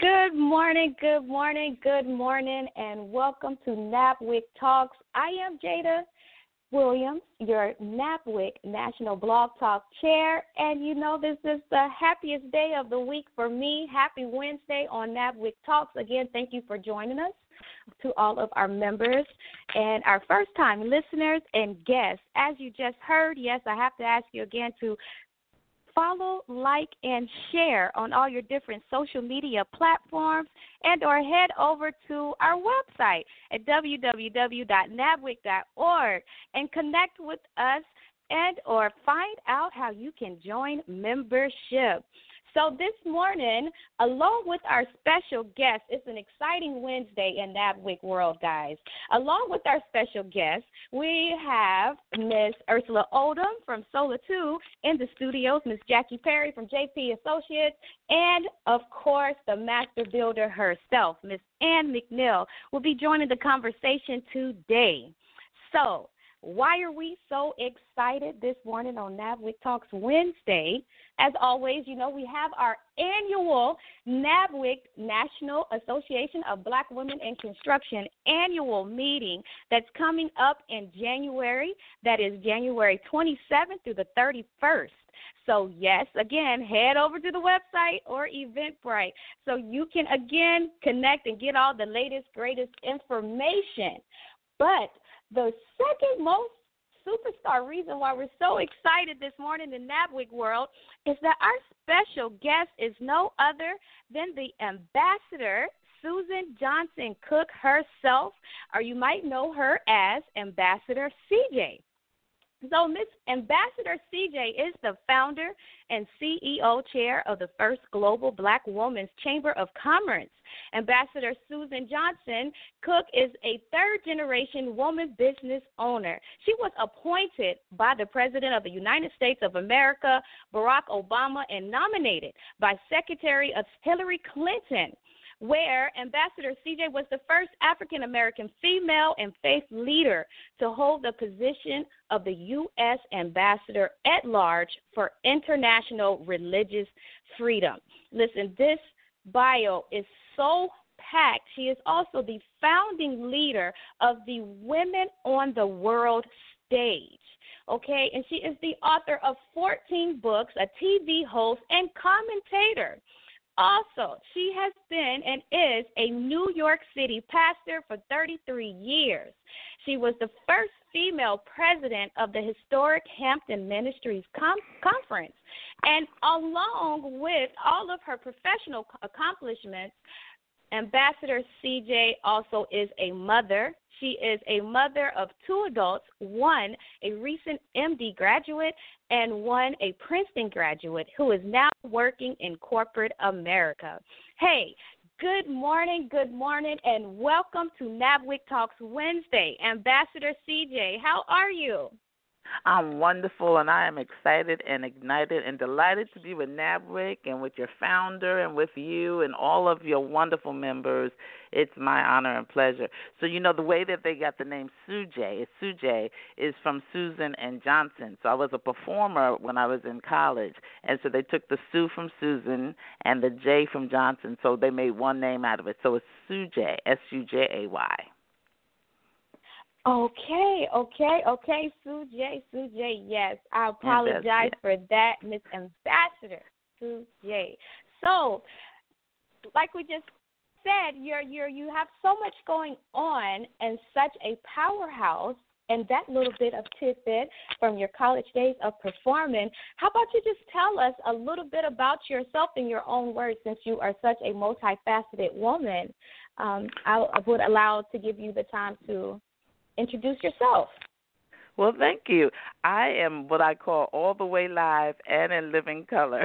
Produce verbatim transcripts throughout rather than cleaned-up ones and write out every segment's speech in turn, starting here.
Good morning, good morning, good morning, and welcome to NABWIC Talks. I am Jada Williams, your NABWIC National Blog Talk Chair, and you know this is the happiest day of the week for me. Happy Wednesday on NABWIC Talks. Again, thank you for joining us to all of our members and our first-time listeners and guests. As you just heard, yes, I have to ask you again to follow, like, and share on all your different social media platforms and or head over to our website at w w w dot nabwic dot org and connect with us and or find out how you can join membership. So this morning, along with our special guest, it's an exciting Wednesday in NABWIC world, guys. Along with our special guest, we have Miz Ursula Odom from Sola two in the studios, Miz Jackie Perry from J P Associates, and, of course, the master builder herself, Miz Ann McNeil, will be joining the conversation today. So why are we so excited this morning on NABWIC Talks Wednesday? As always, you know, we have our annual NABWIC National Association of Black Women in Construction annual meeting that's coming up in January. That is January twenty-seventh through the thirty-first. So, yes, again, head over to the website or Eventbrite so you can, again, connect and get all the latest, greatest information. But the second most superstar reason why we're so excited this morning in NABWIC world is that our special guest is no other than the ambassador, Suzan Johnson Cook herself, or you might know her as Ambassador Sujay. So Miz Ambassador Sujay is the founder and C E O chair of the first Global Black Women's Chamber of Commerce. Ambassador Suzan Johnson Cook is a third-generation woman business owner. She was appointed by the President of the United States of America, Barack Obama, and nominated by Secretary of Hillary Clinton, where Ambassador Sujay was the first African-American female and faith leader to hold the position of the U S Ambassador at Large for International Religious Freedom. Listen, this bio is so packed. She is also the founding leader of the Women on the World Stage. Okay, and she is the author of fourteen books, a T V host, and commentator. Also, she has been and is a New York City pastor for thirty-three years. She was the first female president of the historic Hampton Ministries Conference. And along with all of her professional accomplishments, Ambassador Sujay also is a mother. She is a mother of two adults, one a recent M D graduate and one a Princeton graduate who is now working in corporate America. Hey, good morning, good morning, and welcome to NABWIC Talks Wednesday. Ambassador Sujay, how are you? I'm wonderful, and I am excited and ignited and delighted to be with N A B W I C and with your founder and with you and all of your wonderful members. It's my honor and pleasure. So, you know, the way that they got the name Sujay, Sujay is from Suzan and Johnson. So I was a performer when I was in college, and so they took the Sue from Suzan and the J from Johnson, so they made one name out of it. So it's Sujay, S U J A Y. Okay, okay, okay, Sujay, Sujay, yes. I apologize for that, Miss Ambassador, Sujay. So, like we just said, you're, you're, you have so much going on and such a powerhouse, and that little bit of tidbit from your college days of performing. How about you just tell us a little bit about yourself in your own words, since you are such a multifaceted woman. Um, I would allow to give you the time to introduce yourself. Well, thank you. I am what I call all the way live and in living color.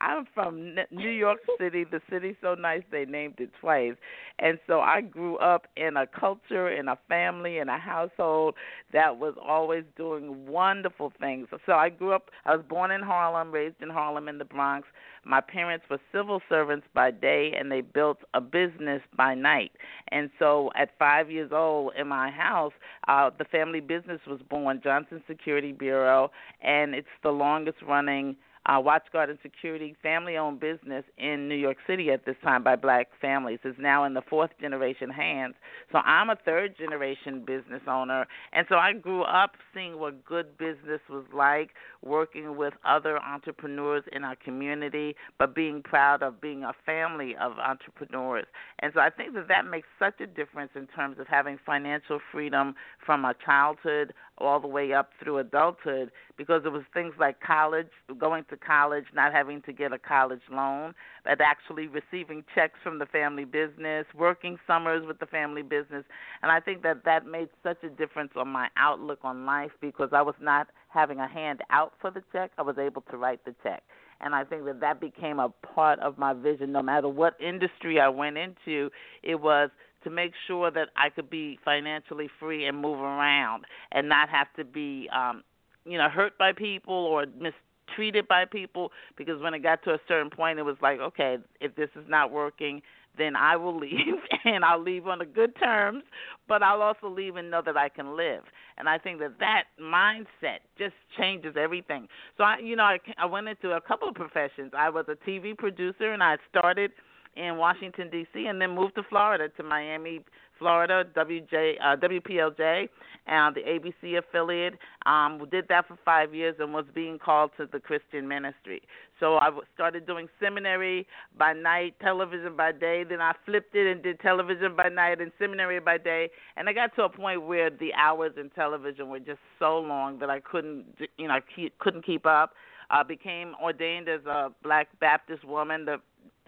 I'm from New York City, the city so nice they named it twice. And so I grew up in a culture, in a family, in a household that was always doing wonderful things. So I grew up, I was born in Harlem, raised in Harlem in the Bronx. My parents were civil servants by day, and they built a business by night. And so at five years old in my house, uh, the family business was born. Johnson Security Bureau, and it's the longest-running uh, watchguard and security family-owned business in New York City at this time by black families. It's now in the fourth-generation hands. So I'm a third-generation business owner, and so I grew up seeing what good business was like, working with other entrepreneurs in our community, but being proud of being a family of entrepreneurs. And so I think that that makes such a difference in terms of having financial freedom from our childhood all the way up through adulthood, because it was things like college, going to college, not having to get a college loan, but actually receiving checks from the family business, working summers with the family business. And I think that that made such a difference on my outlook on life, because I was not having a hand out for the check. I was able to write the check. And I think that that became a part of my vision. No matter what industry I went into, it was to make sure that I could be financially free and move around and not have to be, um, you know, hurt by people or mistreated by people, because when it got to a certain point, it was like, okay, if this is not working, then I will leave, and I'll leave on the good terms, but I'll also leave and know that I can live. And I think that that mindset just changes everything. So, I, you know, I, I went into a couple of professions. I was a T V producer, and I started in Washington, D C, and then moved to Florida, to Miami, Florida, W J, uh, W P L J, and the A B C affiliate. Um, did that for five years and was being called to the Christian ministry. So I started doing seminary by night, television by day. Then I flipped it and did television by night and seminary by day. And I got to a point where the hours in television were just so long that I couldn't, you know, keep, couldn't keep up. I became ordained as a Black Baptist woman, the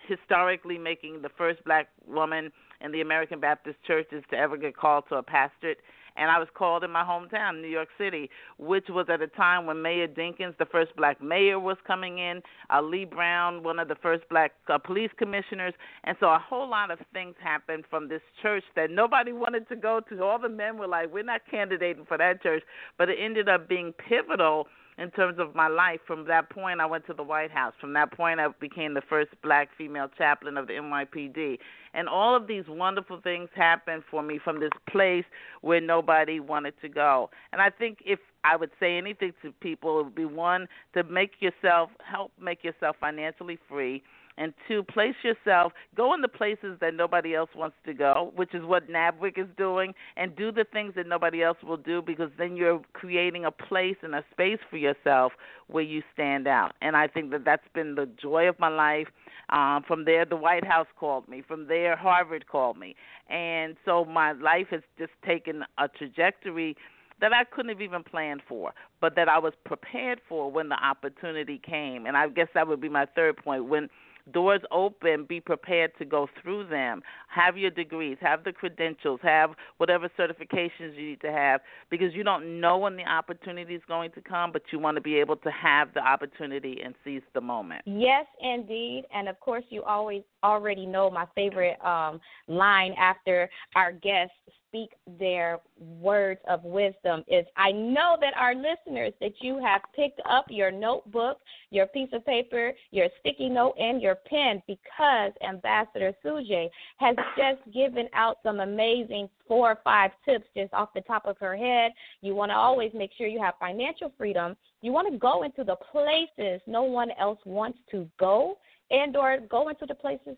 historically making the first black woman in the American Baptist churches to ever get called to a pastorate. And I was called in my hometown, New York City, which was at a time when Mayor Dinkins, the first black mayor, was coming in, uh, Lee Brown, one of the first black uh, police commissioners. And so a whole lot of things happened from this church that nobody wanted to go to. All the men were like, we're not candidating for that church. But it ended up being pivotal in terms of my life. From that point, I went to the White House. From that point, I became the first black female chaplain of the N Y P D. And all of these wonderful things happened for me from this place where nobody wanted to go. And I think if I would say anything to people, it would be, one, to make yourself, help make yourself financially free, and two, place yourself, go in the places that nobody else wants to go, which is what N A B W I C is doing, and do the things that nobody else will do, because then you're creating a place and a space for yourself where you stand out. And I think that that's been the joy of my life. Um, from there, the White House called me. From there, Harvard called me. And so my life has just taken a trajectory that I couldn't have even planned for, but that I was prepared for when the opportunity came. And I guess that would be my third point. When doors open, be prepared to go through them. Have your degrees, have the credentials, have whatever certifications you need to have, because you don't know when the opportunity is going to come, but you want to be able to have the opportunity and seize the moment. Yes, indeed. And, of course, you always already know my favorite um, line after our guest speak their words of wisdom is, I know that our listeners, that you have picked up your notebook, your piece of paper, your sticky note, and your pen, because Ambassador Sujay has just given out some amazing four or five tips just off the top of her head. You want to always make sure you have financial freedom. You want to go into the places no one else wants to go, and or go into the places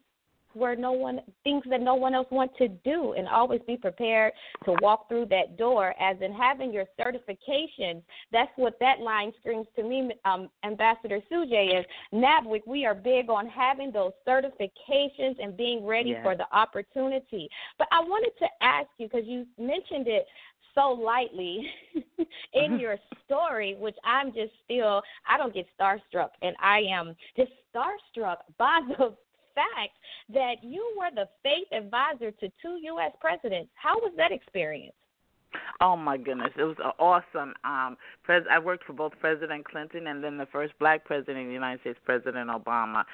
where no one thinks that no one else wants to do, and always be prepared to walk through that door, as in having your certifications. That's what that line screams to me, um, Ambassador Sujay, is N A B W I C, we are big on having those certifications and being ready yes. for the opportunity. But I wanted to ask you, because you mentioned it so lightly in your story, which I'm just still, I don't get starstruck, and I am just starstruck by the fact that you were the faith advisor to two U S presidents. How was that experience? Oh, my goodness. It was awesome. Um, pres- I worked for both President Clinton and then the first black president of the United States, President Obama.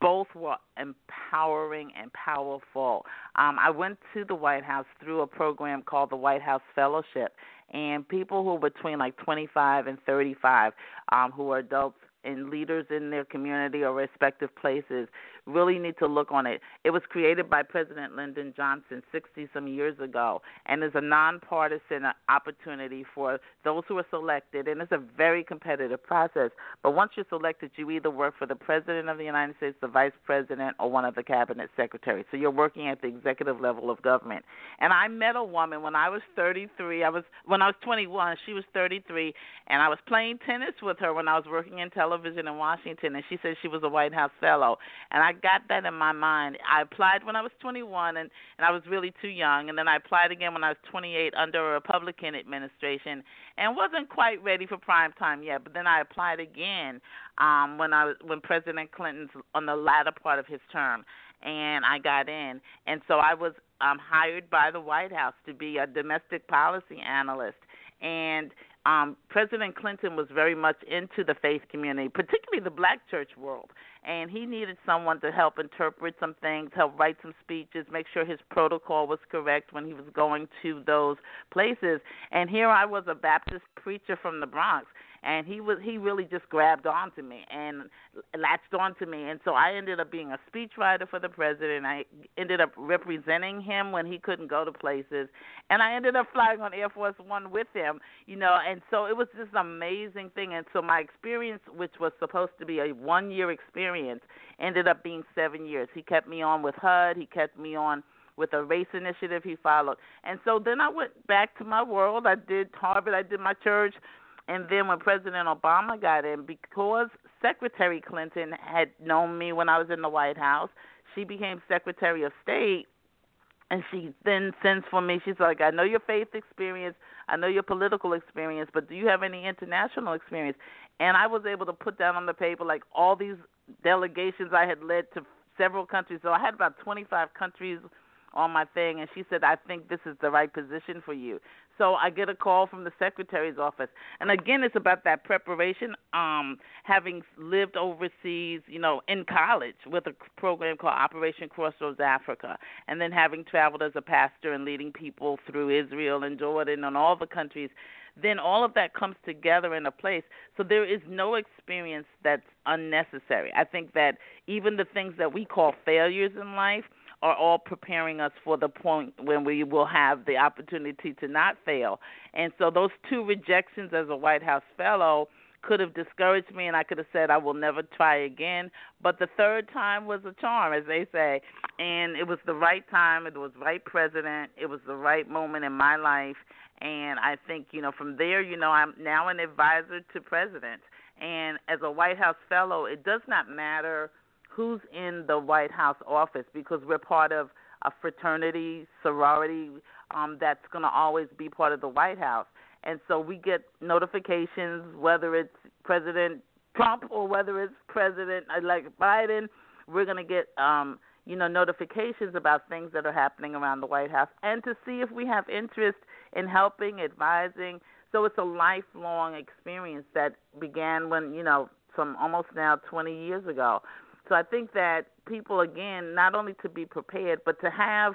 Both were empowering and powerful. Um, I went to the White House through a program called the White House Fellowship, and people who were between like twenty-five and thirty-five um, who are adults and leaders in their community or respective places really need to look on it. It was created by President Lyndon Johnson sixty-some years ago, and is a nonpartisan opportunity for those who are selected, and it's a very competitive process. But once you're selected, you either work for the President of the United States, the Vice President, or one of the Cabinet Secretaries. So you're working at the executive level of government. And I met a woman when I was thirty-three. I was When I was twenty-one, she was thirty-three, and I was playing tennis with her when I was working in television. television in Washington, and she said she was a White House fellow, and I got that in my mind. I applied when I was twenty-one, and, and I was really too young, and then I applied again when I was twenty-eight under a Republican administration, and wasn't quite ready for prime time yet, but then I applied again um, when I was, when President Clinton's on the latter part of his term, and I got in, and so I was um, hired by the White House to be a domestic policy analyst, and Um, President Clinton was very much into the faith community, particularly the black church world, and he needed someone to help interpret some things, help write some speeches, make sure his protocol was correct when he was going to those places. And here I was, a Baptist preacher from the Bronx, and he was he really just grabbed onto me and latched onto me. And so I ended up being a speechwriter for the president. I ended up representing him when he couldn't go to places. And I ended up flying on Air Force One with him, you know, and so it was this amazing thing. And so my experience, which was supposed to be a one-year experience, ended up being seven years. He kept me on with H U D. He kept me on with a race initiative he followed. And so then I went back to my world. I did Harvard. I did my church. And then when President Obama got in, because Secretary Clinton had known me when I was in the White House, she became Secretary of State, and she then sends for me. She's like, I know your faith experience, I know your political experience, but do you have any international experience? And I was able to put down on the paper, like, all these delegations I had led to several countries. So I had about twenty-five countries on my thing, and she said, I think this is the right position for you. So I get a call from the secretary's office. And, again, it's about that preparation, um, having lived overseas, you know, in college with a program called Operation Crossroads Africa, and then having traveled as a pastor and leading people through Israel and Jordan and all the countries, then all of that comes together in a place. So there is no experience that's unnecessary. I think that even the things that we call failures in life are all preparing us for the point when we will have the opportunity to not fail. And so those two rejections as a White House fellow could have discouraged me, and I could have said I will never try again. But the third time was a charm, as they say. And it was the right time. It was the right president. It was the right moment in my life. And I think, you know, from there, you know, I'm now an advisor to presidents. And as a White House fellow, it does not matter who's in the White House office, because we're part of a fraternity, sorority, um, that's going to always be part of the White House. And so we get notifications, whether it's President Trump or whether it's President-elect Biden, we're going to get um, you know, notifications about things that are happening around the White House, and to see if we have interest in helping, advising. So it's a lifelong experience that began when, you know, some almost now twenty years ago. So I think that people, again, not only to be prepared, but to have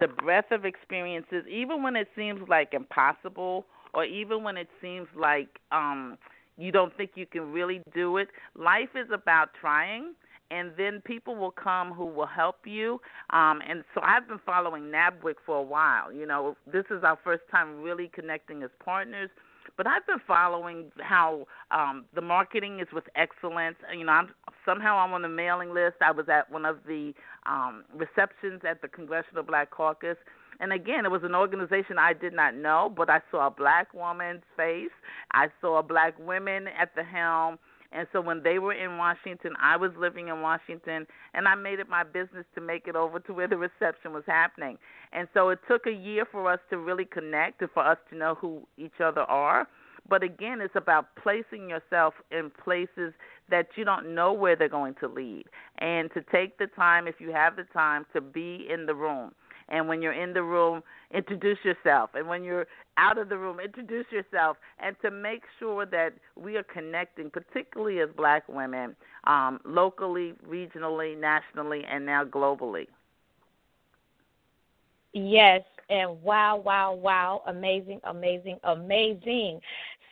the breadth of experiences, even when it seems like impossible or even when it seems like um, you don't think you can really do it. Life is about trying, and then people will come who will help you. Um, and so I've been following NABWIC for a while. You know, this is our first time really connecting as partners. But I've been following how um, the marketing is with excellence. You know, I'm somehow I'm on the mailing list. I was at one of the um, receptions at the Congressional Black Caucus. And, again, it was an organization I did not know, but I saw a black woman's face. I saw black women at the helm. And so when they were in Washington, I was living in Washington, and I made it my business to make it over to where the reception was happening. And so it took a year for us to really connect and for us to know who each other are. But, again, it's about placing yourself in places that you don't know where they're going to lead and to take the time, if you have the time, to be in the room. And when you're in the room, introduce yourself. And when you're out of the room, introduce yourself. And to make sure that we are connecting, particularly as black women, um, locally, regionally, nationally, and now globally. Yes, and wow, wow, wow, amazing, amazing, amazing.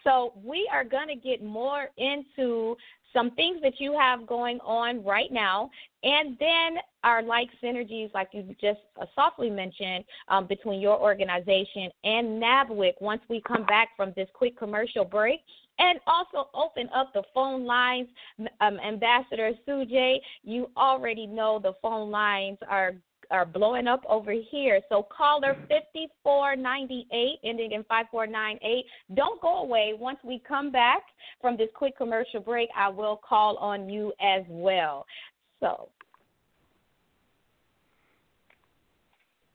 So we are going to get more into some things that you have going on right now, and then are like synergies, like you just softly mentioned, um, between your organization and NABWIC once we come back from this quick commercial break, and also open up the phone lines. Um, Ambassador Sujay, you already know the phone lines are are blowing up over here. So caller fifty-four ninety-eight, ending in five four nine eight. Don't go away. Once we come back from this quick commercial break, I will call on you as well. So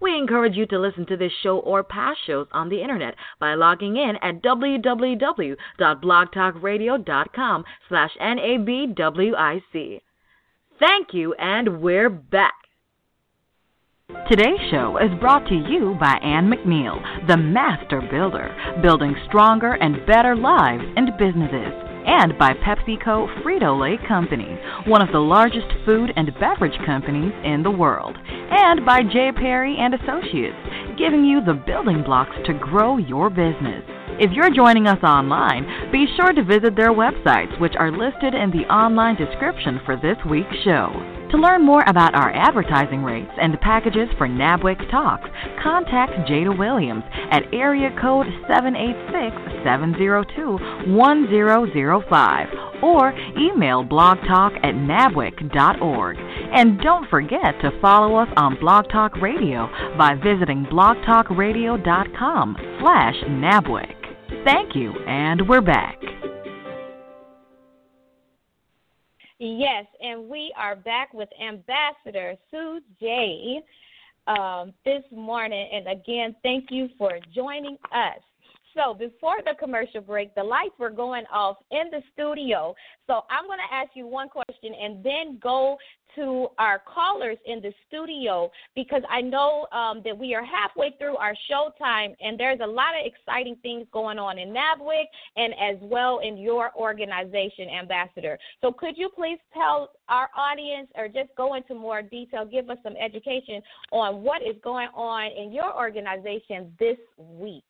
We encourage you to listen to this show or past shows on the internet by logging in at www.blogtalkradio.com slash N A B W I C. Thank you, and we're back. Today's show is brought to you by Ann McNeil, the master builder, building stronger and better lives and businesses. And by PepsiCo Frito-Lay Company, one of the largest food and beverage companies in the world. And by J. Perry and Associates, giving you the building blocks to grow your business. If you're joining us online, be sure to visit their websites, which are listed in the online description for this week's show. To learn more about our advertising rates and packages for NABWIC Talks, contact Jada Williams at area code seven eight six, seven zero two, one zero zero five or email blogtalk at nabwic dot org. And don't forget to follow us on Blog Talk Radio by visiting blogtalkradio.com slash NABWIC. Thank you, and we're back. Yes, and we are back with Ambassador Sujay um, this morning. And, again, thank you for joining us. So before the commercial break, the lights were going off in the studio. So I'm going to ask you one question and then go to our callers in the studio, because I know um, that we are halfway through our showtime, and there's a lot of exciting things going on in NABWIC and as well in your organization, Ambassador. So could you please tell our audience, or just go into more detail, give us some education on what is going on in your organization this week?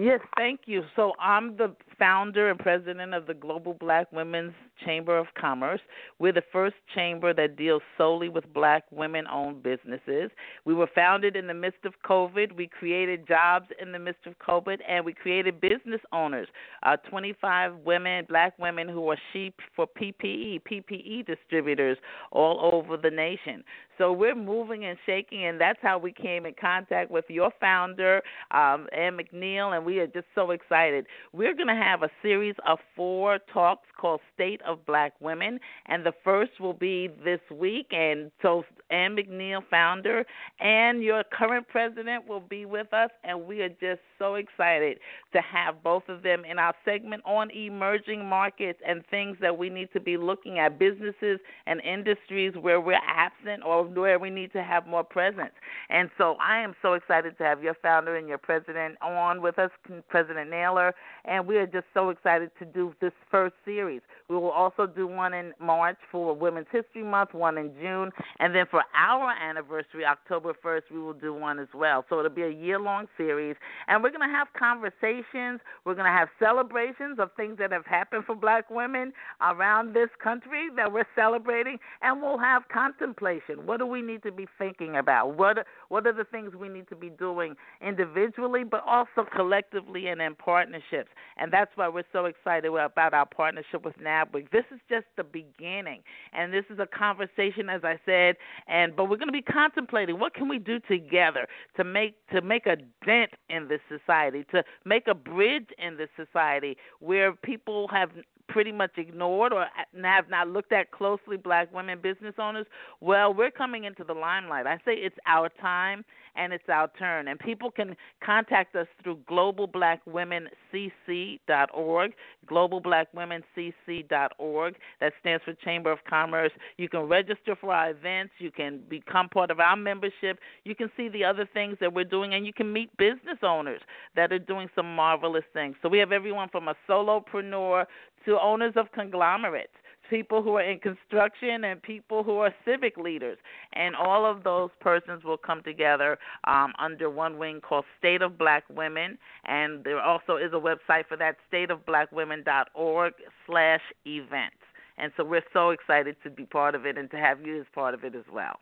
Yes, thank you. So I'm the founder and president of the Global Black Women's Chamber of Commerce. We're the first chamber that deals solely with black women-owned businesses. We were founded in the midst of COVID. We created jobs in the midst of COVID, and we created business owners, uh, twenty-five women, black women who are sheep for P P E, P P E distributors all over the nation. So we're moving and shaking, and that's how we came in contact with your founder, um, Ann McNeil, and we are just so excited. We're going to have a series of four talks called State of Black Women, and the first will be this week. And so Ann McNeil, founder, and your current president will be with us, and we are just so excited to have both of them in our segment on emerging markets and things that we need to be looking at, businesses and industries where we're absent or where we need to have more presence. And so I am so excited to have your founder and your president on with us, President Nailor, and we are just so excited to do this first series. We will also do one in March for Women's History Month, one in June, and then for our anniversary, October first, we will do one as well. So it'll be a year-long series, and we're going to have conversations. We're going to have celebrations of things that have happened for black women around this country that we're celebrating, and we'll have contemplation. What do we need to be thinking about? What what are the things we need to be doing individually, but also collectively and in partnerships? And that's why we're so excited about our partnership with NABWIC. This is just the beginning, and this is a conversation, as I said. And but we're going to be contemplating what can we do together to make to make a dent in this society, to make a bridge in this society where people have pretty much ignored or have not looked at closely black women business owners. Well, we're coming into the limelight. I say it's our time and it's our turn. And people can contact us through global black women c c dot org, global black women c c dot org. That stands for Chamber of Commerce. You can register for our events. You can become part of our membership. You can see the other things that we're doing, and you can meet business owners that are doing some marvelous things. So we have everyone from a solopreneur to owners of conglomerates, people who are in construction, and people who are civic leaders. And all of those persons will come together um, under one wing called State of Black Women. And there also is a website for that, state of black women dot org slash events. And so we're so excited to be part of it and to have you as part of it as well.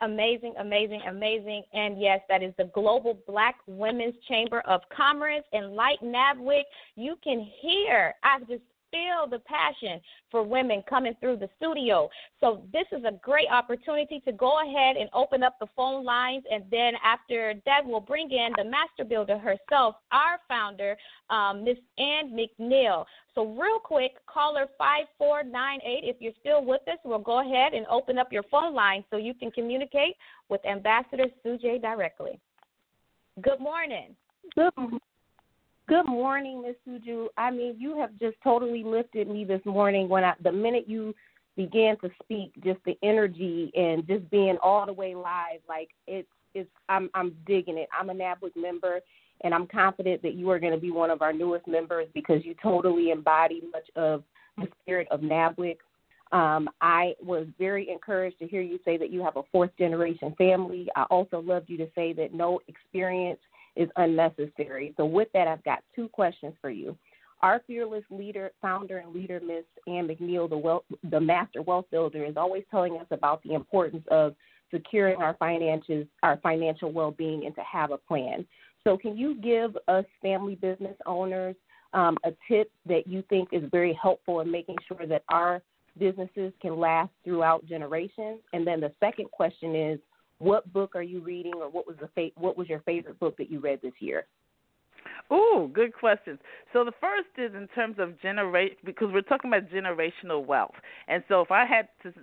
Amazing, amazing, amazing. And, yes, that is the Global Black Women's Chamber of Commerce. And like NABWIC, you can hear, I've just feel the passion for women coming through the studio. So this is a great opportunity to go ahead and open up the phone lines, and then after that we'll bring in the master builder herself, our founder, um, Miz Ann McNeil. So real quick, caller five four nine eight, if you're still with us, we'll go ahead and open up your phone line so you can communicate with Ambassador Sujay directly. Good morning. Good morning. Good morning, Miz Suju. I mean, you have just totally lifted me this morning. When I, the minute you began to speak, just the energy and just being all the way live, like it's, it's. I'm, I'm digging it. I'm a NABWIC member, and I'm confident that you are going to be one of our newest members because you totally embody much of the spirit of NABWIC. Um, I was very encouraged to hear you say that you have a fourth-generation family. I also loved you to say that no experience is unnecessary. So with that, I've got two questions for you. Our fearless leader, founder and leader, Miz Ann McNeil, the, wealth, the master wealth builder, is always telling us about the importance of securing our finances, our financial well-being, and to have a plan. So can you give us family business owners um, a tip that you think is very helpful in making sure that our businesses can last throughout generations? And then the second question is, what book are you reading, or what was the fa- what was your favorite book that you read this year? Ooh, good questions. So the first is in terms of generation, because we're talking about generational wealth. And so if I had to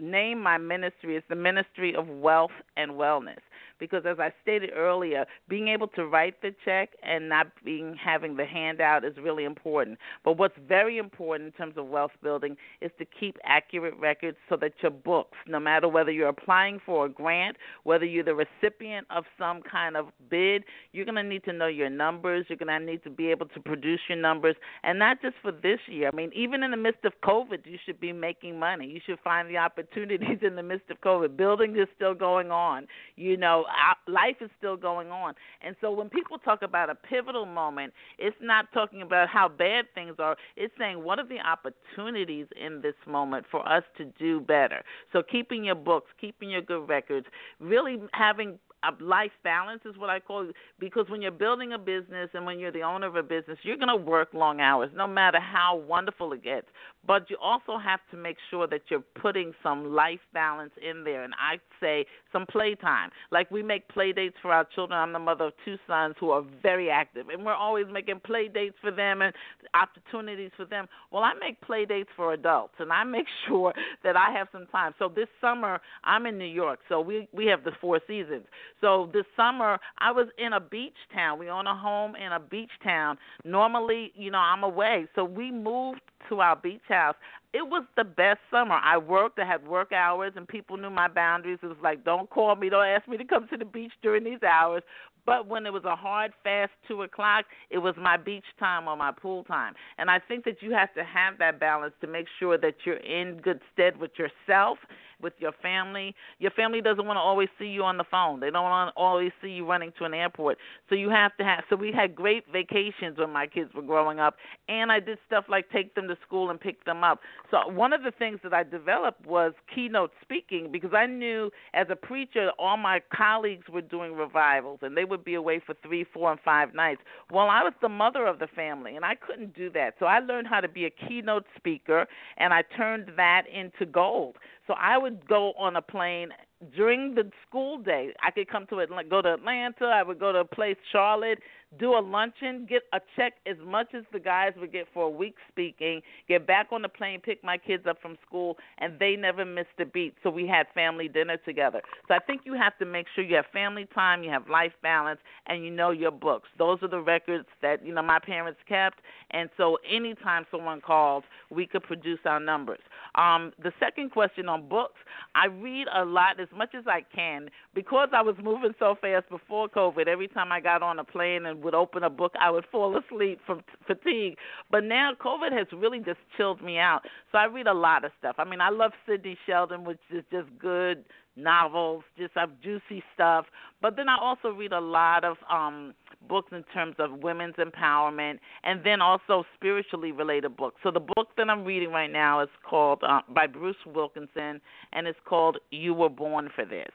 name my ministry, it's the Ministry of Wealth and Wellness. Because as I stated earlier, being able to write the check and not being having the handout is really important. But what's very important in terms of wealth building is to keep accurate records so that your books, no matter whether you're applying for a grant, whether you're the recipient of some kind of bid, you're going to need to know your numbers. You're going to need to be able to produce your numbers, and not just for this year. I mean, even in the midst of COVID, you should be making money. You should find the opportunities in the midst of COVID. Building is still going on. You know, life is still going on. And so when people talk about a pivotal moment, it's not talking about how bad things are. It's saying, what are the opportunities in this moment for us to do better? So keeping your books, keeping your good records, really having a life balance is what I call it, because when you're building a business and when you're the owner of a business, you're going to work long hours, no matter how wonderful it gets. But you also have to make sure that you're putting some life balance in there. And I say some playtime. Like we make play dates for our children. I'm the mother of two sons who are very active, and we're always making play dates for them and opportunities for them. Well, I make play dates for adults, and I make sure that I have some time. So this summer, I'm in New York, so we, we have the Four Seasons. So this summer, I was in a beach town. We own a home in a beach town. Normally, you know, I'm away. So we moved to our beach house. It was the best summer. I worked. I had work hours, and people knew my boundaries. It was like, don't call me. Don't ask me to come to the beach during these hours. But when it was a hard, fast two o'clock, it was my beach time or my pool time. And I think that you have to have that balance to make sure that you're in good stead with yourself, with your family. Your family doesn't want to always see you on the phone. They don't want to always see you running to an airport. So you have to have – so we had great vacations when my kids were growing up, and I did stuff like take them to school and pick them up. So one of the things that I developed was keynote speaking, because I knew as a preacher all my colleagues were doing revivals, and they would be away for three, four, and five nights. Well, I was the mother of the family, and I couldn't do that. So I learned how to be a keynote speaker, and I turned that into gold. So I would go on a plane during the school day. I could come to Atlanta, go to Atlanta. I would go to a place, Charlotte, do a luncheon, get a check as much as the guys would get for a week speaking, get back on the plane, pick my kids up from school, and they never missed a beat. So we had family dinner together. So I think you have to make sure you have family time, you have life balance, and you know your books. Those are the records that, you know, my parents kept. And so anytime someone calls, we could produce our numbers. Um, the second question on books, I read a lot as much as I can. Because I was moving so fast before COVID, every time I got on a plane and would open a book, I would fall asleep from t- fatigue. But now COVID has really just chilled me out. So I read a lot of stuff. I mean, I love Sidney Sheldon, which is just good novels, just uh, juicy stuff. But then I also read a lot of um, books in terms of women's empowerment, and then also spiritually related books. So the book that I'm reading right now is called uh, by Bruce Wilkinson, and it's called You Were Born for This.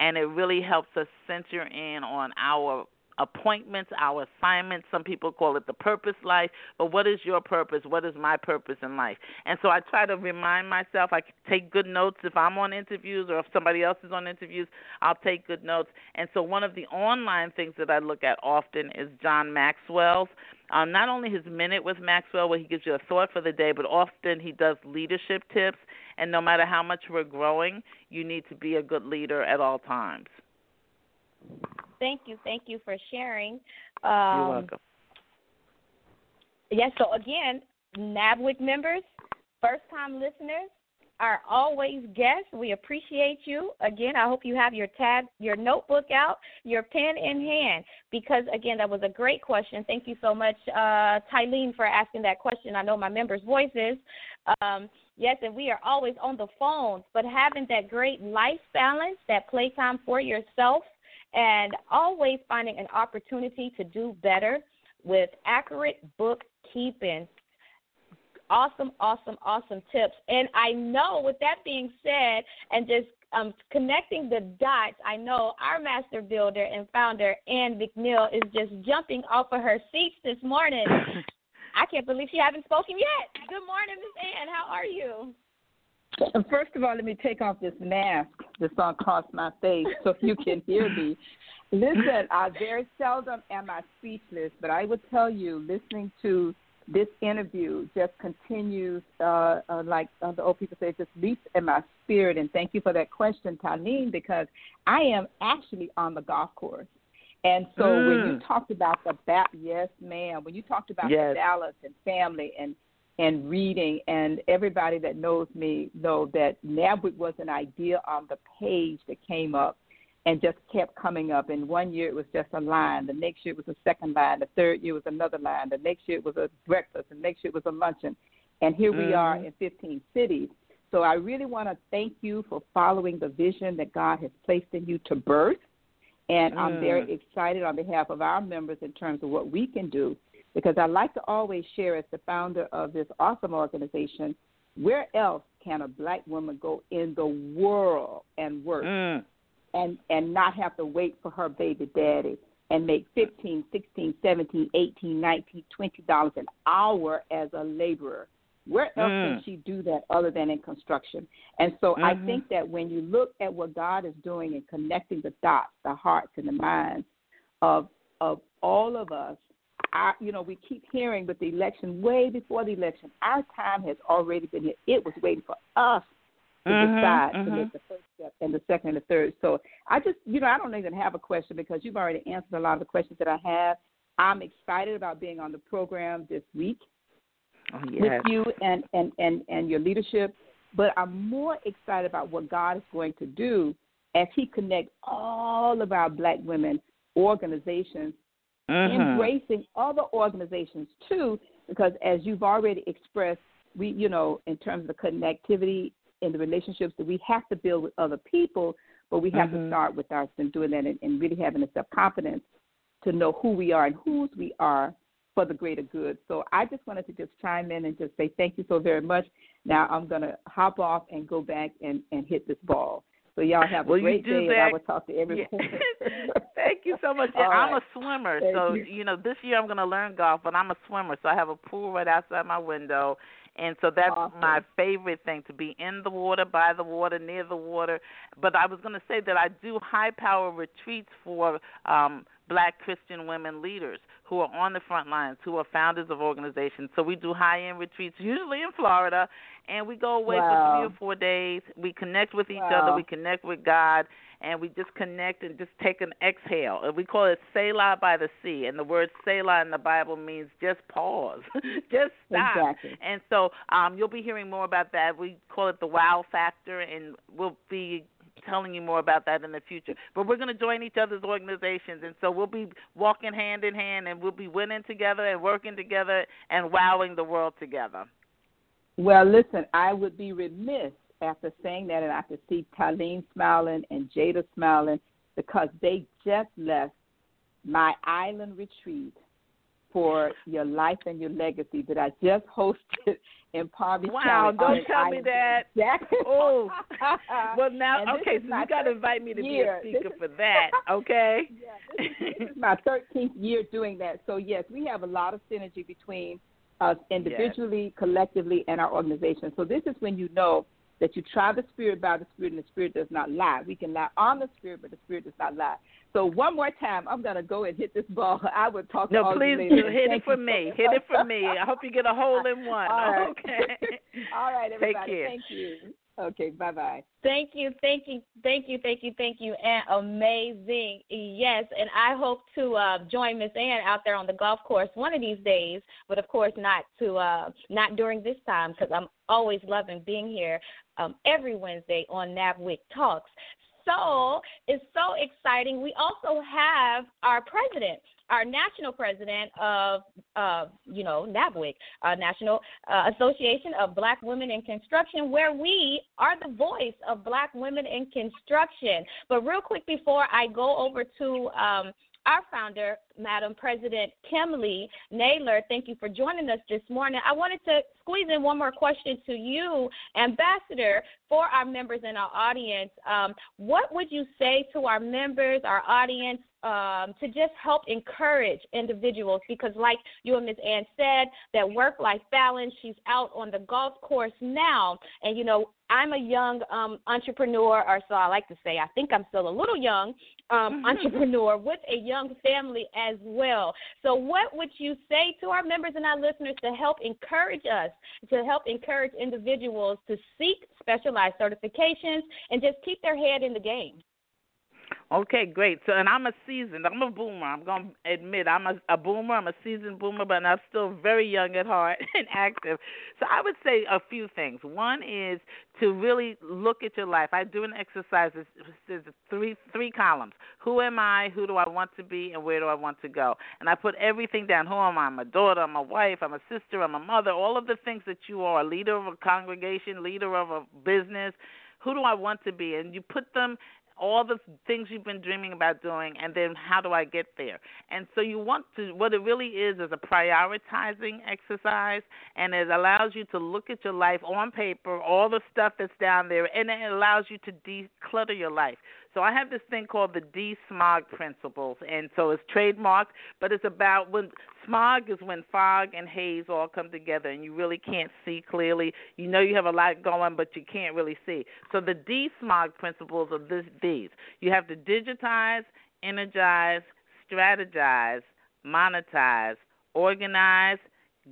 And it really helps us center in on our appointments, our assignments. Some people call it the purpose life, but what is your purpose? What is my purpose in life? And so I try to remind myself, I take good notes if I'm on interviews or if somebody else is on interviews, I'll take good notes. And so one of the online things that I look at often is John Maxwell's. Um, not only his Minute with Maxwell, where he gives you a thought for the day, but often he does leadership tips. And no matter how much we're growing, you need to be a good leader at all times. Thank you. Thank you for sharing. Um, You're welcome. Yes, yeah, so again, N A B W I C members, first-time listeners, are always guests. We appreciate you. Again, I hope you have your tab, your notebook out, your pen in hand, because, again, that was a great question. Thank you so much, uh, Talene, for asking that question. I know my members' voices. Um, yes, and we are always on the phones, but having that great life balance, that playtime for yourself, and always finding an opportunity to do better with accurate bookkeeping. Awesome, awesome, awesome tips. And I know with that being said and just um, connecting the dots, I know our master builder and founder, Ann McNeil, is just jumping off of her seats this morning. I can't believe she hasn't spoken yet. Good morning, Miz Ann. How are you? First of all, let me take off this mask that's on across my face so you can hear me. Listen, I very seldom am I speechless, but I will tell you, listening to this interview just continues, uh, uh, like uh, the old people say, just leaps in my spirit. And thank you for that question, Talene, because I am actually on the golf course. And so mm. when you talked about the ba- yes, ma'am, when you talked about yes. the balance and family and and reading, and everybody that knows me know that N A B W I C was an idea on the page that came up and just kept coming up. And one year it was just a line. The next year it was a second line. The third year was another line. The next year it was a breakfast. The next year it was a luncheon. And here mm-hmm. we are in fifteen cities. So I really want to thank you for following the vision that God has placed in you to birth. And mm. I'm very excited on behalf of our members in terms of what we can do, because I like to always share, as the founder of this awesome organization, where else can a black woman go in the world and work mm. and, and not have to wait for her baby daddy and make fifteen, sixteen, seventeen, eighteen, nineteen, twenty dollars an hour as a laborer? Where else mm. can she do that other than in construction? And so mm-hmm. I think that when you look at what God is doing and connecting the dots, the hearts and the minds of of all of us, I, you know, we keep hearing with the election, way before the election, our time has already been here. It was waiting for us to mm-hmm, decide mm-hmm. to make the first step and the second and the third. So I just, you know, I don't even have a question, because you've already answered a lot of the questions that I have. I'm excited about being on the program this week. Oh, yes. With you and, and, and, and your leadership. But I'm more excited about what God is going to do as he connects all of our black women organizations, mm-hmm. embracing other organizations too, because as you've already expressed, we, you know, in terms of the connectivity and the relationships that we have to build with other people, but we have mm-hmm. to start with us and doing that and, and really having the self-confidence to know who we are and whose we are, for the greater good. So I just wanted to just chime in and just say thank you so very much. Now I'm going to hop off and go back and, and hit this ball. So y'all have a well, great day, that. And I will talk to everyone. Yeah. Thank you so much. All I'm right. a swimmer, thank so, you. you know, this year I'm going to learn golf, but I'm a swimmer, so I have a pool right outside my window. And so that's awesome. My favorite thing, to be in the water, by the water, near the water. But I was going to say that I do high-power retreats for um, black Christian women leaders who are on the front lines, who are founders of organizations. So we do high-end retreats, usually in Florida, and we go away wow. for three or four days. We connect with each wow. other. We connect with God. And we just connect and just take an exhale. We call it Selah by the Sea. And the word Selah in the Bible means just pause, just stop. Exactly. And so um, you'll be hearing more about that. We call it the wow factor, and we'll be telling you more about that in the future. But we're going to join each other's organizations. And so we'll be walking hand in hand, and we'll be winning together and working together and wowing the world together. Well, listen, I would be remiss after saying that, and I could see Talene smiling and Jada smiling, because they just left my island retreat for your life and your legacy that I just hosted in Palm Beach. Wow, don't tell island. me that. Exactly. Oh. Well, now, and okay, so you got to invite me to year. be a speaker is, for that, okay? Yeah, this, is, this is my thirteenth year doing that. So, yes, we have a lot of synergy between us individually, yes. collectively, and our organization. So this is when you know that you try the spirit by the spirit, and the spirit does not lie. We can lie on the spirit, but the spirit does not lie. So one more time, I'm going to go and hit this ball. I will talk no, to all of you later. No, please do. Hit it for me. Hit it for me. I hope you get a hole in one. All right. Okay. All right, everybody. Take care. Thank you. Okay, bye-bye. Thank you, thank you, thank you, thank you, thank you, Ann. Amazing. Yes, and I hope to uh, join Miss Ann out there on the golf course one of these days, but of course not to uh, not during this time, because I'm always loving being here um, every Wednesday on NABWIC Talks. So it's so exciting. We also have our president, our national president of, uh, you know, NABWIC, uh, National uh, Association of Black Women in Construction, where we are the voice of black women in construction. But real quick before I go over to um, our founder, Madam President Kimley Nailor, thank you for joining us this morning. I wanted to squeeze in one more question to you, Ambassador, for our members and our audience. Um, what would you say to our members, our audience, um, to just help encourage individuals? Because like you and Miz Ann said, that work-life balance, she's out on the golf course now. And, you know, I'm a young um, entrepreneur, or so I like to say, I think I'm still a little young um, entrepreneur with a young family and as well. So what would you say to our members and our listeners to help encourage us, to help encourage individuals to seek specialized certifications and just keep their head in the game? Okay, great. So, and I'm a seasoned, I'm a boomer. I'm going to admit I'm a, a boomer. I'm a seasoned boomer, but I'm still very young at heart and active. So I would say a few things. One is to really look at your life. I do an exercise. There's three, three columns. Who am I? Who do I want to be? And where do I want to go? And I put everything down. Who am I? I'm a daughter. I'm a wife. I'm a sister. I'm a mother. All of the things that you are, a leader of a congregation, leader of a business. Who do I want to be? And you put them all the things you've been dreaming about doing, and then how do I get there? And so you want to, what it really is is a prioritizing exercise, and it allows you to look at your life on paper, all the stuff that's down there, and it allows you to declutter your life. So I have this thing called the De-Smog Principles, and so it's trademarked, but it's about when smog is when fog and haze all come together and you really can't see clearly. You know you have a lot going, but you can't really see. So the De-Smog Principles are this, these. You have to digitize, energize, strategize, monetize, organize,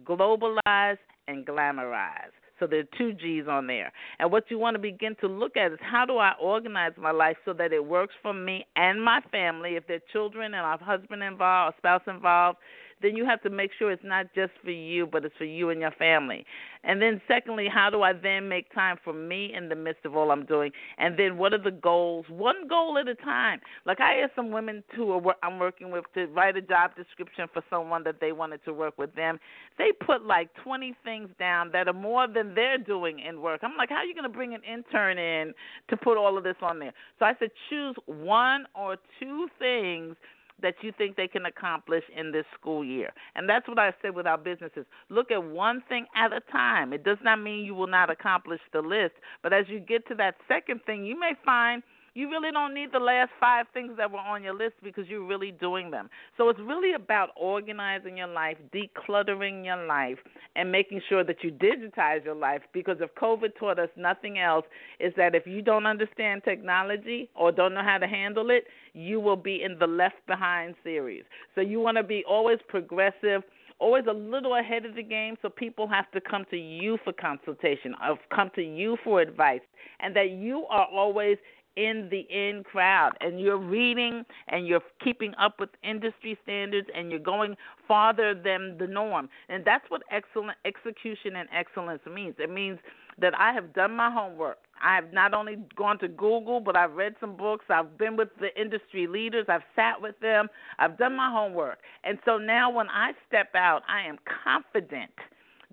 globalize, and glamorize. So there are two G's on there. And what you want to begin to look at is how do I organize my life so that it works for me and my family. If there are children and a husband involved or spouse involved, then you have to make sure it's not just for you, but it's for you and your family. And then secondly, how do I then make time for me in the midst of all I'm doing? And then what are the goals? One goal at a time. Like I asked some women who are, I'm working with to write a job description for someone that they wanted to work with them. They put like twenty things down that are more than they're doing in work. I'm like, how are you going to bring an intern in to put all of this on there? So I said, choose one or two things that you think they can accomplish in this school year. And that's what I said with our businesses. Look at one thing at a time. It does not mean you will not accomplish the list, but as you get to that second thing, you may find you really don't need the last five things that were on your list because you're really doing them. So it's really about organizing your life, decluttering your life, and making sure that you digitize your life, because if COVID taught us nothing else, is that if you don't understand technology or don't know how to handle it, you will be in the Left Behind series. So you want to be always progressive, always a little ahead of the game, so people have to come to you for consultation, or come to you for advice, and that you are always in the in crowd, and you're reading and you're keeping up with industry standards and you're going farther than the norm. And that's what excellent execution and excellence means. It means that I have done my homework. I have not only gone to Google, but I've read some books. I've been with the industry leaders. I've sat with them. I've done my homework. And so now when I step out, I am confident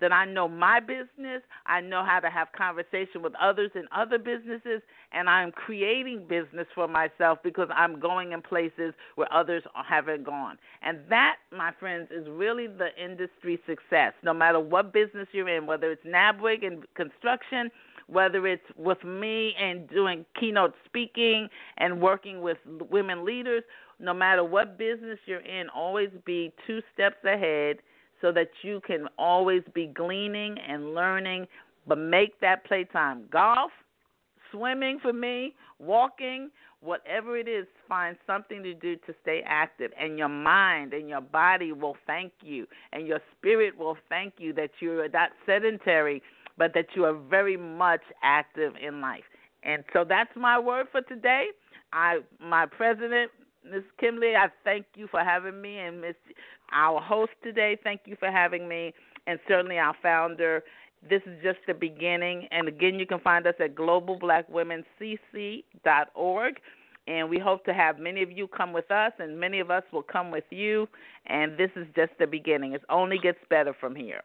that I know my business, I know how to have conversation with others in other businesses, and I'm creating business for myself because I'm going in places where others haven't gone. And that, my friends, is really the industry success, no matter what business you're in, whether it's NABWIC and construction, whether it's with me and doing keynote speaking and working with women leaders. No matter what business you're in, always be two steps ahead, so that you can always be gleaning and learning, but make that playtime. Golf, swimming for me, walking, whatever it is, find something to do to stay active. And your mind and your body will thank you, and your spirit will thank you that you're not sedentary, but that you are very much active in life. And so that's my word for today. I, my president, Miz Kimley, I thank you for having me, and Miss our host today, thank you for having me, and certainly our founder. This is just the beginning, and again, you can find us at global black women c c dot org, and we hope to have many of you come with us, and many of us will come with you, and this is just the beginning. It only gets better from here.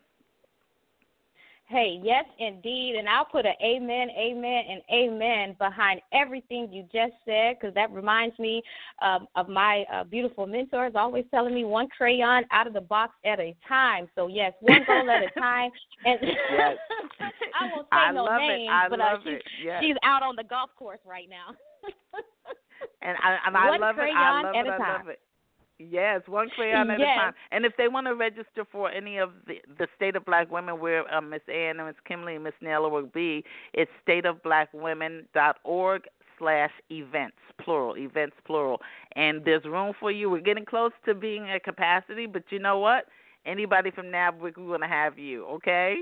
Hey, yes, indeed, and I'll put an amen, amen, and amen behind everything you just said, because that reminds me um, of my uh, beautiful mentors always telling me one crayon out of the box at a time. So, yes, one goal at a time. And yes. I won't say I no names, but uh, she, yes. she's out on the golf course right now. and I, and I love it. I love it. I time. love it. Yes, one crayon at yes. a time. And if they want to register for any of the, the State of Black Women, where um, Miss Ann and Miss Kimley and Miss Nailor will be, it's state of black women dot org slash events, plural, events, plural. And there's room for you. We're getting close to being at capacity, but you know what? Anybody from NABWIC, we want to have you, okay?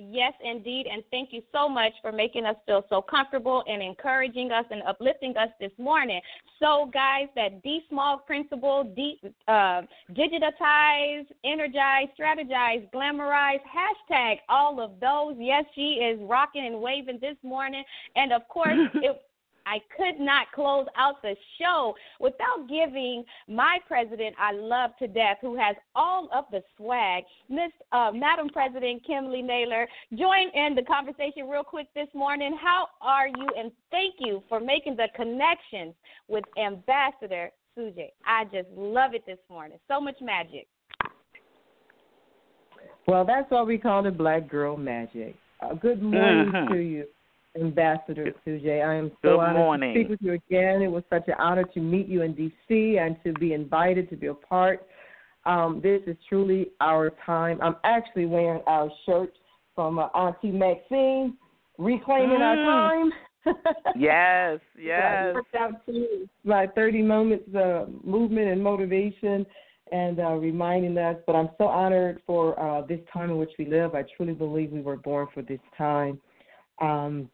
Yes, indeed, and thank you so much for making us feel so comfortable and encouraging us and uplifting us this morning. So, guys, that De-Smog Principle, de- uh, digitize, energize, strategize, glamorize, hashtag all of those. Yes, she is rocking and waving this morning. And, of course, it I could not close out the show without giving my president I love to death, who has all of the swag, Miss uh, Madam President Kimley Nailor. Join in the conversation real quick this morning. How are you? And thank you for making the connections with Ambassador Sujay. I just love it this morning. So much magic. Well, that's why we call it Black Girl Magic. Uh, good morning mm-hmm. to you, Ambassador Sujay. I am so good honored morning. to speak with you again. It was such an honor to meet you in D C and to be invited to be a part. Um, this is truly our time. I'm actually wearing our shirt from uh, Auntie Maxine, reclaiming mm. our time. Yes, yes. I worked out too. My thirty moments uh, movement and motivation. And uh, reminding us, but I'm so honored for uh, this time in which we live. I truly believe we were born for this time. Um,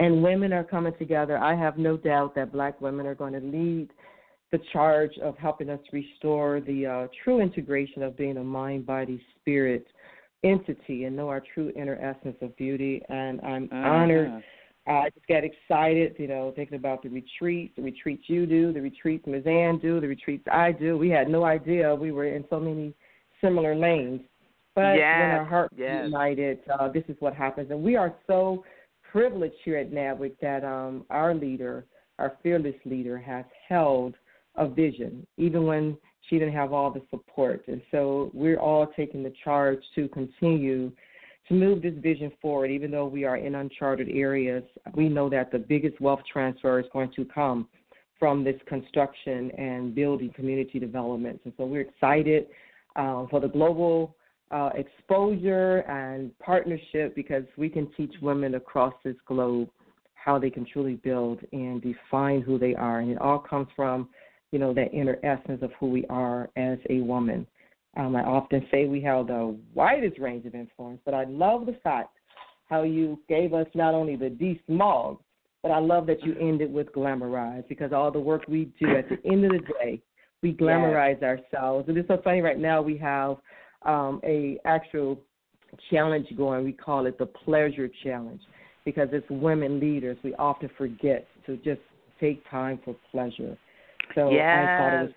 and women are coming together. I have no doubt that Black women are going to lead the charge of helping us restore the uh, true integration of being a mind, body, spirit entity and know our true inner essence of beauty. And I'm ah. honored. I just got excited, you know, thinking about the retreat, the retreats you do, the retreats Miz Ann do, the retreats I do. We had no idea we were in so many similar lanes. But yes, when our hearts yes. united, uh, this is what happens. And we are so privileged here at NABWIC that um, our leader, our fearless leader, has held a vision, even when she didn't have all the support. And so we're all taking the charge to continue to move this vision forward. Even though we are in uncharted areas, we know that the biggest wealth transfer is going to come from this construction and building community developments. And so we're excited uh, for the global uh, exposure and partnership, because we can teach women across this globe how they can truly build and define who they are. And it all comes from, you know, that inner essence of who we are as a woman. Um, I often say we have the widest range of influence, but I love the fact how you gave us not only the de-smog, but I love that you ended with glamorize, because all the work we do at the end of the day, we glamorize yes. ourselves. And it's so funny right now, we have um, a actual challenge going. We call it the pleasure challenge, because as women leaders, we often forget to just take time for pleasure. So yes. I thought it was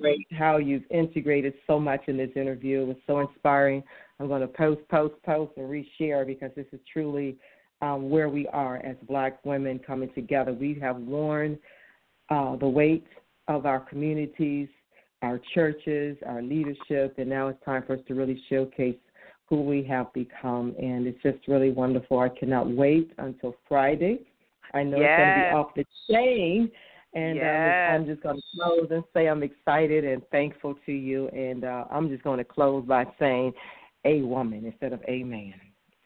great how you've integrated so much in this interview. It was so inspiring. I'm going to post, post, post, and reshare, because this is truly um, where we are as Black women coming together. We have worn uh, the weight of our communities, our churches, our leadership, and now it's time for us to really showcase who we have become. And it's just really wonderful. I cannot wait until Friday. I know yes. it's going to be off the chain. And yes. uh, I'm just going to close and say I'm excited and thankful to you. And uh, I'm just going to close by saying a woman instead of a man.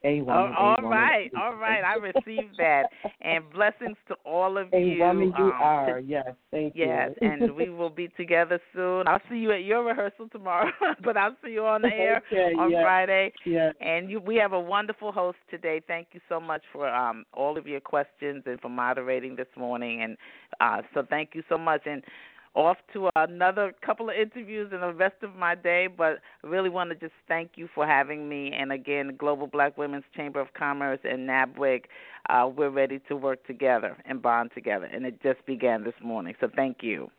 A woman. Oh, all a woman. right. All right. I received that. And blessings to all of a you. A woman you um, are. To, yes. Thank yes, you. Yes. And we will be together soon. I'll see you at your rehearsal tomorrow, but I'll see you on the air okay, on yes, Friday. Yes. And you, we have a wonderful host today. Thank you so much for um, all of your questions and for moderating this morning. And uh, so thank you so much. And off to another couple of interviews and the rest of my day, but I really want to just thank you for having me. And again, Global Black Women's Chamber of Commerce and NABWIC, uh, we're ready to work together and bond together. And it just began this morning. So thank you.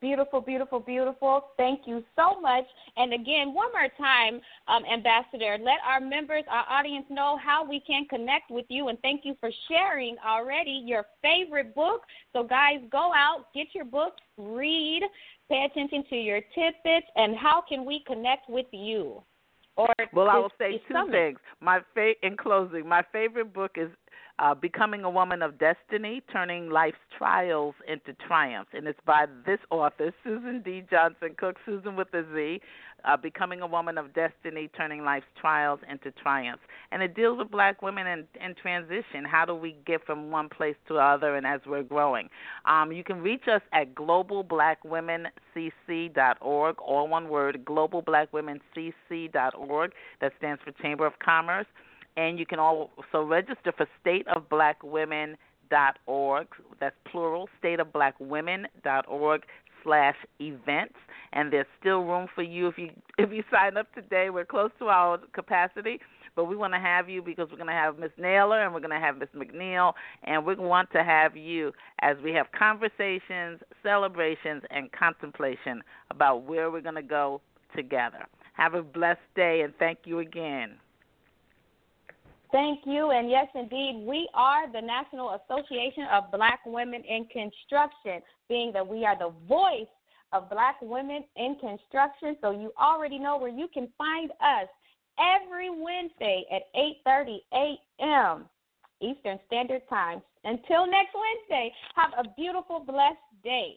Beautiful, beautiful, beautiful. Thank you so much. And again, one more time, um, Ambassador, let our members, our audience know how we can connect with you. And thank you for sharing already your favorite book. So, guys, go out, get your book, read, pay attention to your tidbits, and how can we connect with you? Or well, I will say two something. things. My fa- In closing, my favorite book is uh, Becoming a Woman of Destiny, Turning Life's Trials into Triumphs. And it's by this author, Suzan D. Johnson Cook, Susan with a Z, uh, Becoming a Woman of Destiny, Turning Life's Trials into Triumphs. And it deals with Black women in, in transition. How do we get from one place to the other and as we're growing? Um, you can reach us at global black women c c dot org, all one word, global black women c c dot org. That stands for Chamber of Commerce. And you can also register for state of black women dot org. That's plural, state of black women dot org slash events. And there's still room for you if you if you sign up today. We're close to our capacity. but we want to have you because we're going to have Miz Nailor and we're going to have Miz McNeil, and we want to have you as we have conversations, celebrations, and contemplation about where we're going to go together. Have a blessed day, and thank you again. Thank you, and yes, indeed, we are the National Association of Black Women in Construction, being that we are the voice of Black women in construction, so you already know where you can find us every Wednesday at eight thirty a.m. Eastern Standard Time. Until next Wednesday, have a beautiful, blessed day.